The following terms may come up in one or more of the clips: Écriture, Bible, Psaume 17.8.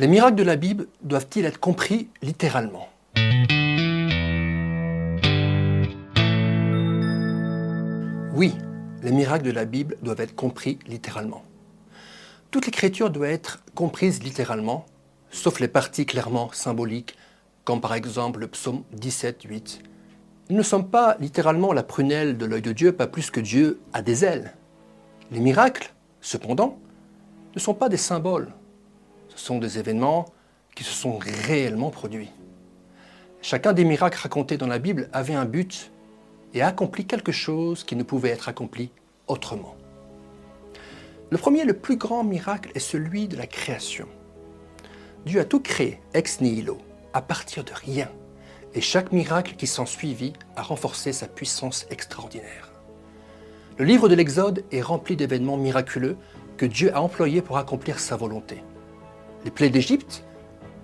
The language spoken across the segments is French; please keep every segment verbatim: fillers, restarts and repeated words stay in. Les miracles de la Bible doivent-ils être compris littéralement? Oui, les miracles de la Bible doivent être compris littéralement. Toute l'écriture doit être comprise littéralement, sauf les parties clairement symboliques, comme par exemple le psaume dix-sept, huit. Nous ne sommes pas littéralement la prunelle de l'œil de Dieu, pas plus que Dieu a des ailes. Les miracles, cependant, ne sont pas des symboles. Ce sont des événements qui se sont réellement produits. Chacun des miracles racontés dans la Bible avait un but et a accompli quelque chose qui ne pouvait être accompli autrement. Le premier, le plus grand miracle, est celui de la création. Dieu a tout créé, ex nihilo, à partir de rien, et chaque miracle qui s'ensuivit a renforcé sa puissance extraordinaire. Le livre de l'Exode est rempli d'événements miraculeux que Dieu a employés pour accomplir sa volonté. Les plaies d'Égypte,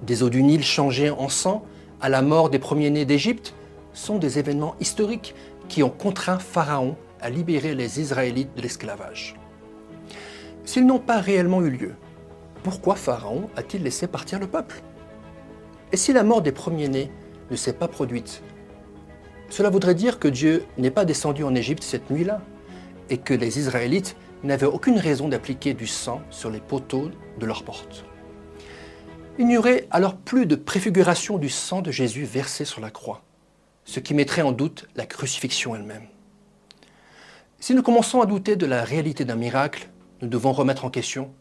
des eaux du Nil changées en sang, à la mort des premiers-nés d'Égypte, sont des événements historiques qui ont contraint Pharaon à libérer les Israélites de l'esclavage. S'ils n'ont pas réellement eu lieu, pourquoi Pharaon a-t-il laissé partir le peuple? Et si la mort des premiers-nés ne s'est pas produite, cela voudrait dire que Dieu n'est pas descendu en Égypte cette nuit-là, et que les Israélites n'avaient aucune raison d'appliquer du sang sur les poteaux de leurs portes. Il n'y aurait alors plus de préfiguration du sang de Jésus versé sur la croix, ce qui mettrait en doute la crucifixion elle-même. Si nous commençons à douter de la réalité d'un miracle, nous devons remettre en question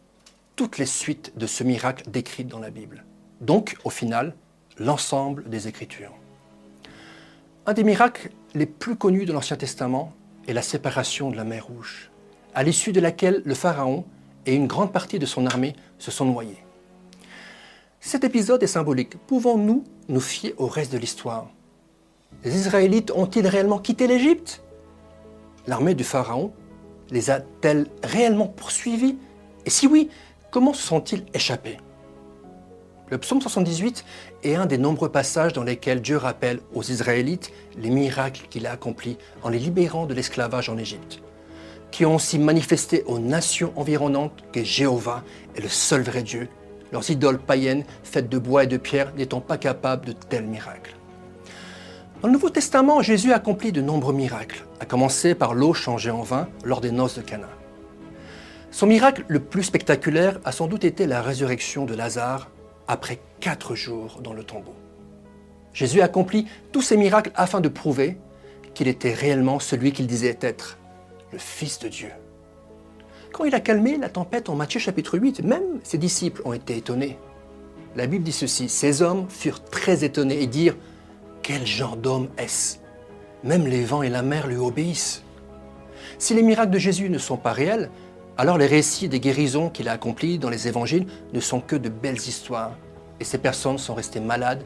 toutes les suites de ce miracle décrites dans la Bible, donc au final, l'ensemble des Écritures. Un des miracles les plus connus de l'Ancien Testament est la séparation de la mer Rouge, à l'issue de laquelle le Pharaon et une grande partie de son armée se sont noyés. Cet épisode est symbolique. Pouvons-nous nous fier au reste de l'histoire? Les Israélites ont-ils réellement quitté l'Égypte? L'armée du Pharaon les a-t-elle réellement poursuivis? Et si oui, comment se sont-ils échappés? Le psaume soixante-dix-huit est un des nombreux passages dans lesquels Dieu rappelle aux Israélites les miracles qu'il a accomplis en les libérant de l'esclavage en Égypte, qui ont aussi manifesté aux nations environnantes que Jéhovah est le seul vrai Dieu, leurs idoles païennes, faites de bois et de pierre, n'étant pas capables de tels miracles. Dans le Nouveau Testament, Jésus accomplit de nombreux miracles, à commencer par l'eau changée en vin lors des noces de Cana. Son miracle le plus spectaculaire a sans doute été la résurrection de Lazare après quatre jours dans le tombeau. Jésus accomplit tous ces miracles afin de prouver qu'il était réellement celui qu'il disait être, le Fils de Dieu. Quand il a calmé la tempête en Matthieu chapitre huit, même ses disciples ont été étonnés. La Bible dit ceci, « Ces hommes furent très étonnés et dirent « Quel genre d'homme est-ce? Même les vents et la mer lui obéissent. » Si les miracles de Jésus ne sont pas réels, alors les récits des guérisons qu'il a accomplies dans les évangiles ne sont que de belles histoires, et ces personnes sont restées malades,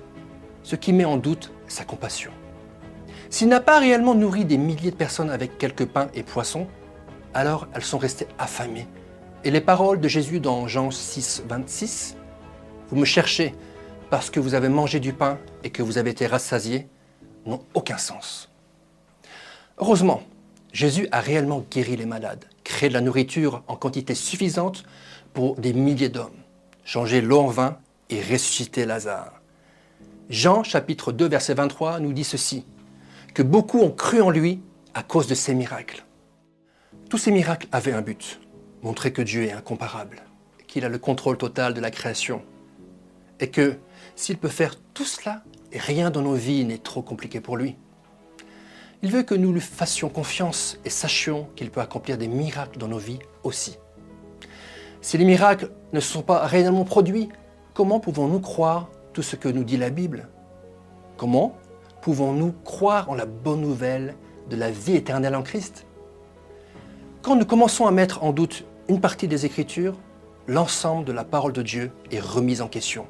ce qui met en doute sa compassion. S'il n'a pas réellement nourri des milliers de personnes avec quelques pains et poissons, alors elles sont restées affamées. Et les paroles de Jésus dans Jean six, vingt-six, « Vous me cherchez parce que vous avez mangé du pain et que vous avez été rassasiés » n'ont aucun sens. Heureusement, Jésus a réellement guéri les malades, créé de la nourriture en quantité suffisante pour des milliers d'hommes, changé l'eau en vin et ressuscité Lazare. Jean chapitre deux, verset vingt-trois nous dit ceci, « Que beaucoup ont cru en lui à cause de ses miracles. » Tous ces miracles avaient un but, montrer que Dieu est incomparable, qu'il a le contrôle total de la création, et que, s'il peut faire tout cela, rien dans nos vies n'est trop compliqué pour lui. Il veut que nous lui fassions confiance et sachions qu'il peut accomplir des miracles dans nos vies aussi. Si les miracles ne sont pas réellement produits, comment pouvons-nous croire tout ce que nous dit la Bible? Comment pouvons-nous croire en la bonne nouvelle de la vie éternelle en Christ? Quand nous commençons à mettre en doute une partie des Écritures, l'ensemble de la parole de Dieu est remise en question.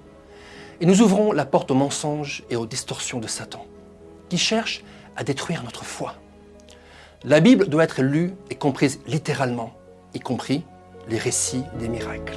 Et nous ouvrons la porte aux mensonges et aux distorsions de Satan, qui cherchent à détruire notre foi. La Bible doit être lue et comprise littéralement, y compris les récits des miracles.